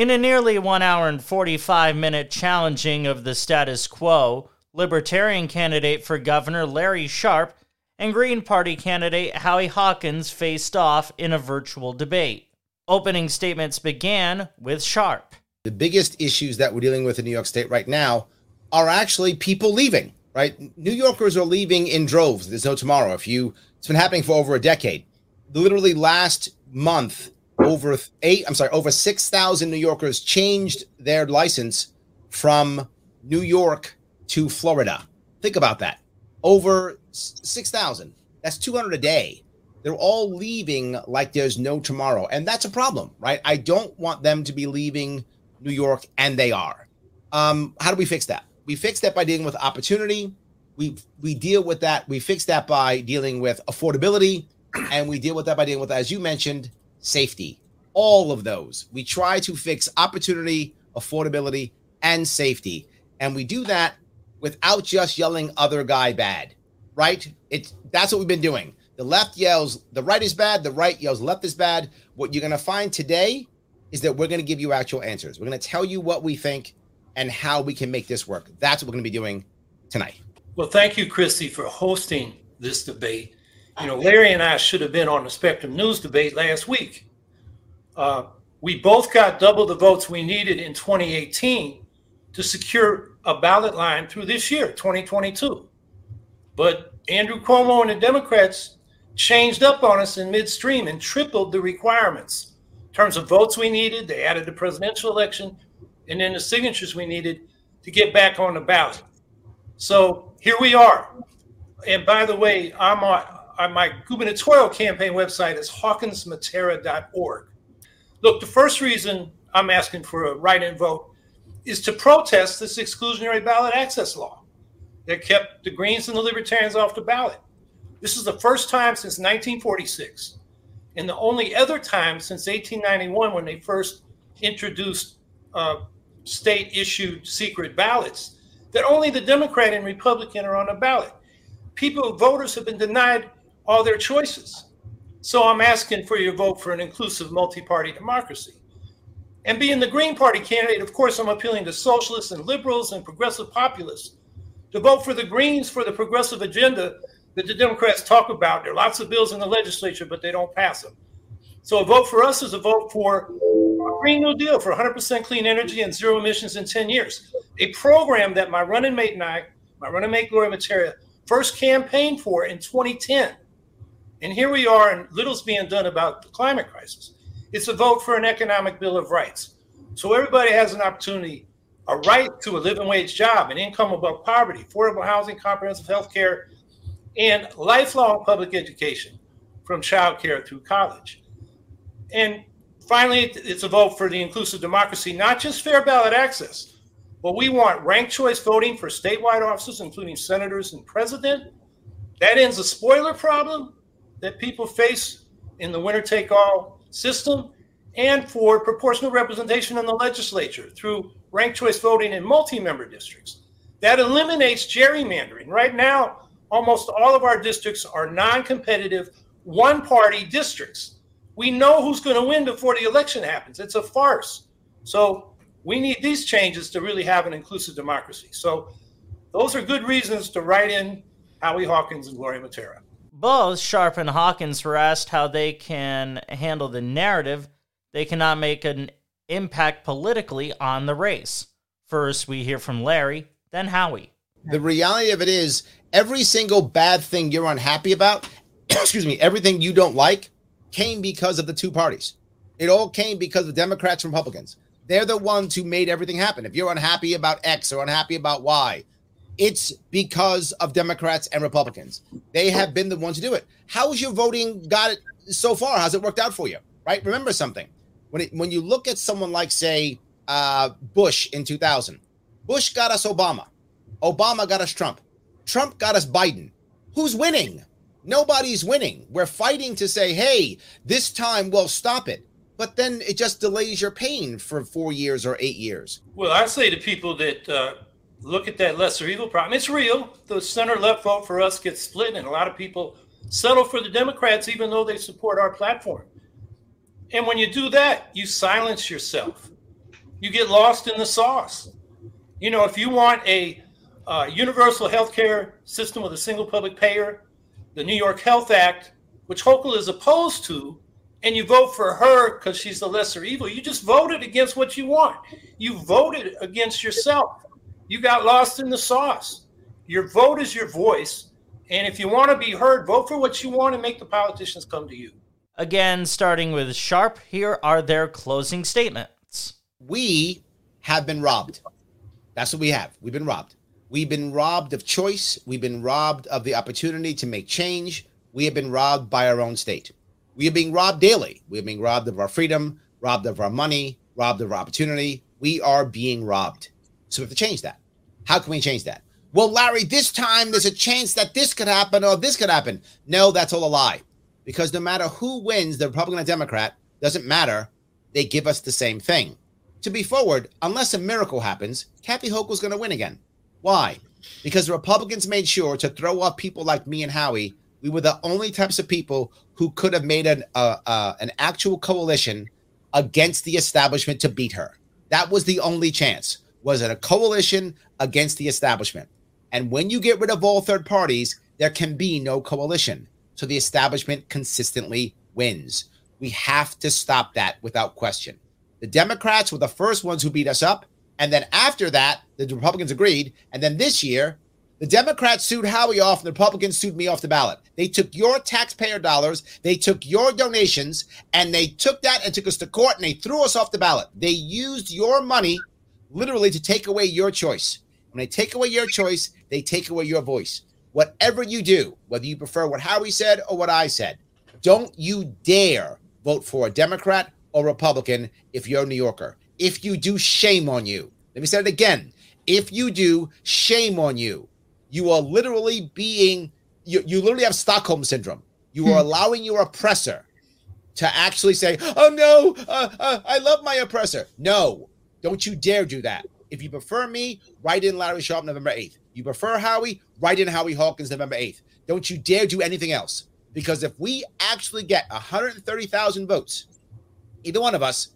In a nearly 1 hour and 45-minute challenging of the status quo, Libertarian candidate for governor Larry Sharp and Green Party candidate Howie Hawkins faced off in a virtual debate. Opening statements began with Sharp. The biggest issues that we're dealing with in New York State right now are actually people leaving, right? New Yorkers are leaving in droves. There's no tomorrow. It's been happening for over a decade. Literally last month, over 6,000 New Yorkers changed their license from New York to Florida. Think about that. Over 6,000. That's 200 a day. They're all leaving like there's no tomorrow. And that's a problem, right? I don't want them to be leaving New York, and they are. How do we fix that? We fix that by dealing with opportunity. We deal with that. We fix that by dealing with affordability. And we deal with that by dealing with, as you mentioned, safety. All of those. We try to fix opportunity, affordability, and safety. And we do that without just yelling other guy bad, right? That's what we've been doing. The left yells, the right is bad. The right yells, left is bad. What you're going to find today is that we're going to give you actual answers. We're going to tell you what we think and how we can make this work. That's what we're going to be doing tonight. Well, thank you, Christy, for hosting this debate. You know, Larry and I should have been on the Spectrum News debate last week. We both got double the votes we needed in 2018 to secure a ballot line through this year, 2022. But Andrew Cuomo and the Democrats changed up on us in midstream and tripled the requirements. In terms of votes we needed, they added the presidential election and then the signatures we needed to get back on the ballot. So here we are. And by the way, I'm on my gubernatorial campaign website is hawkinsmattera.org. Look, the first reason I'm asking for a write-in vote is to protest this exclusionary ballot access law that kept the Greens and the Libertarians off the ballot. This is the first time since 1946 and the only other time since 1891 when they first introduced state-issued secret ballots that only the Democrat and Republican are on the ballot. Voters have been denied all their choices. So I'm asking for your vote for an inclusive multi-party democracy. And being the Green Party candidate, of course, I'm appealing to socialists and liberals and progressive populists to vote for the Greens for the progressive agenda that the Democrats talk about. There are lots of bills in the legislature, but they don't pass them. So a vote for us is a vote for a Green New Deal for 100% clean energy and zero emissions in 10 years. A program that my running mate and I, Gloria Mattera, first campaigned for in 2010. And here we are, and little's being done about the climate crisis. It's a vote for an economic bill of rights. So everybody has an opportunity, a right to a living wage job, an income above poverty, affordable housing, comprehensive health care, and lifelong public education from childcare through college. And finally, it's a vote for the inclusive democracy, not just fair ballot access, but we want ranked choice voting for statewide offices, including senators and president. That ends the spoiler problem that people face in the winner-take-all system, and for proportional representation in the legislature through ranked choice voting in multi-member districts. That eliminates gerrymandering. Right now, almost all of our districts are non-competitive, one-party districts. We know who's going to win before the election happens. It's a farce. So we need these changes to really have an inclusive democracy. So those are good reasons to write in Howie Hawkins and Gloria Mattera. Both Sharp and Hawkins were asked how they can handle the narrative they cannot make an impact politically on the race. First, we hear from Larry, then Howie. The reality of it is every single bad thing you're unhappy about, everything you don't like, came because of the two parties. It all came because of Democrats and Republicans. They're the ones who made everything happen. If you're unhappy about X or unhappy about Y, it's because of Democrats and Republicans. They have been the ones to do it. How's your voting got it so far? How's it worked out for you, right? Remember something. When you look at someone like, say, Bush in 2000, Bush got us Obama. Obama got us Trump. Trump got us Biden. Who's winning? Nobody's winning. We're fighting to say, hey, this time we'll stop it. But then it just delays your pain for 4 years or 8 years. Well, I say to people that look at that lesser evil problem. It's real. The center-left vote for us gets split, and a lot of people settle for the Democrats even though they support our platform. And when you do that, you silence yourself. You get lost in the sauce. You know, if you want a universal health care system with a single public payer, the New York Health Act, which Hochul is opposed to, and you vote for her because she's the lesser evil, you just voted against what you want. You voted against yourself. You got lost in the sauce. Your vote is your voice. And if you want to be heard, vote for what you want and make the politicians come to you. Again, starting with Sharp, here are their closing statements. We have been robbed. That's what we have. We've been robbed. We've been robbed of choice. We've been robbed of the opportunity to make change. We have been robbed by our own state. We are being robbed daily. We are being robbed of our freedom, robbed of our money, robbed of our opportunity. We are being robbed. So we have to change that. How can we change that? Well, Larry, this time there's a chance that this could happen or this could happen. No, that's all a lie. Because no matter who wins, the Republican or Democrat, doesn't matter. They give us the same thing. To be forward, unless a miracle happens, Kathy Hochul's going to win again. Why? Because the Republicans made sure to throw off people like me and Howie. We were the only types of people who could have made an actual coalition against the establishment to beat her. That was the only chance, was it a coalition against the establishment. And when you get rid of all third parties, there can be no coalition. So the establishment consistently wins. We have to stop that without question. The Democrats were the first ones who beat us up. And then after that, the Republicans agreed. And then this year, the Democrats sued Howie off and the Republicans sued me off the ballot. They took your taxpayer dollars, they took your donations, and they took that and took us to court and they threw us off the ballot. They used your money literally to take away your choice. When they take away your choice, they take away your voice. Whatever you do, whether you prefer what Howie said or what I said, don't you dare vote for a Democrat or Republican if you're a New Yorker. If you do, shame on you. Let me say it again. If you do, shame on you. You are literally being, you literally have Stockholm syndrome. You are allowing your oppressor to actually say, oh no, I love my oppressor. No, don't you dare do that. If you prefer me, write in Larry Sharp November 8th. You prefer Howie, write in Howie Hawkins November 8th. Don't you dare do anything else. Because if we actually get 130,000 votes, either one of us,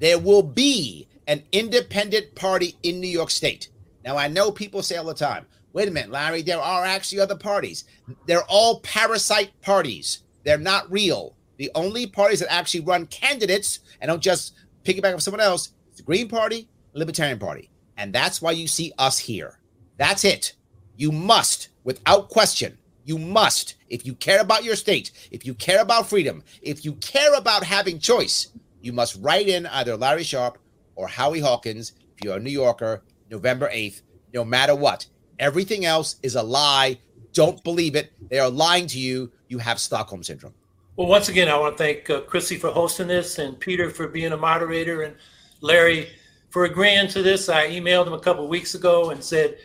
there will be an independent party in New York State. Now, I know people say all the time, wait a minute, Larry, there are actually other parties. They're all parasite parties. They're not real. The only parties that actually run candidates and don't just piggyback off someone else is the Green Party, Libertarian Party. And that's why you see us here. That's it. You must, without question, you must, if you care about your state, if you care about freedom, if you care about having choice, you must write in either Larry Sharp or Howie Hawkins if you're a New Yorker, November 8th, no matter what. Everything else is a lie. Don't believe it. They are lying to you. You have Stockholm syndrome. Well, once again, I want to thank Chrissy for hosting this and Peter for being a moderator and Larry for agreeing to this. I emailed him a couple of weeks ago and said,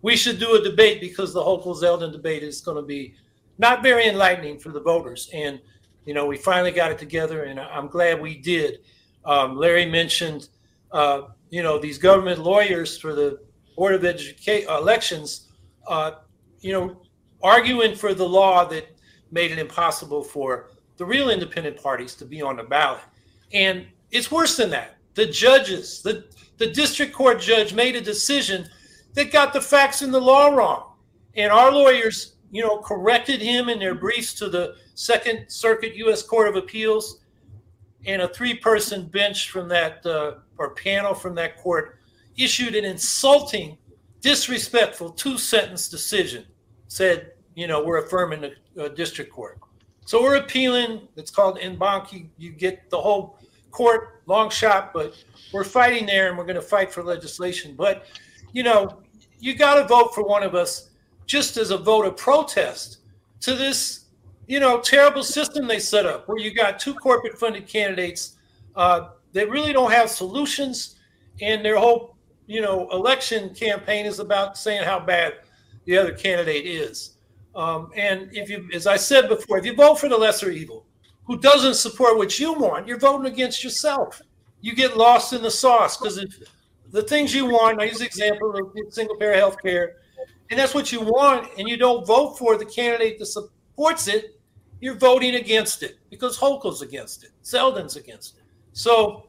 we should do a debate because the Hochul-Zeldin debate is going to be not very enlightening for the voters. And, you know, we finally got it together and I'm glad we did. Larry mentioned, you know, these government lawyers for the Board of Elections, you know, arguing for the law that made it impossible for the real independent parties to be on the ballot. And it's worse than that. The judges, the district court judge made a decision that got the facts and the law wrong. And our lawyers, you know, corrected him in their briefs to the Second Circuit U.S. Court of Appeals. And a three-person bench from that, or panel from that court, issued an insulting, disrespectful two-sentence decision, said, you know, we're affirming the district court. So we're appealing. It's called en banc. You get the whole court, long shot, but we're fighting there, and we're going to fight for legislation. But, you know, you got to vote for one of us just as a vote of protest to this, you know, terrible system they set up where you got two corporate-funded candidates that really don't have solutions, and their whole, you know, election campaign is about saying how bad the other candidate is. And if you, as I said before, if you vote for the lesser evil, who doesn't support what you want, you're voting against yourself. You get lost in the sauce because if the things you want, I use the example of single payer health care, and that's what you want, and you don't vote for the candidate that supports it, you're voting against it because Hochul's against it, Zeldin's against it. So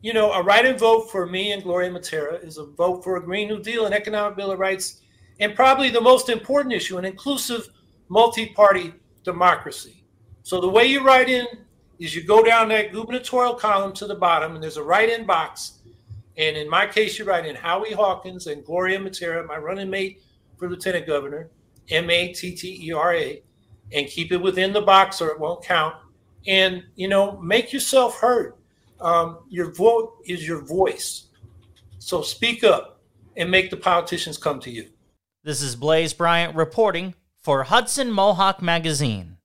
you know, a right and vote for me and Gloria Mattera is a vote for a Green New Deal, an economic bill of rights, and probably the most important issue, an inclusive multi-party democracy. So the way you write in is you go down that gubernatorial column to the bottom, and there's a write-in box. And in my case, you write in Howie Hawkins and Gloria Mattera, my running mate for lieutenant governor, M-A-T-T-E-R-A, and keep it within the box or it won't count. And, you know, make yourself heard. Your vote is your voice. So speak up and make the politicians come to you. This is Blaze Bryant reporting for Hudson Mohawk Magazine.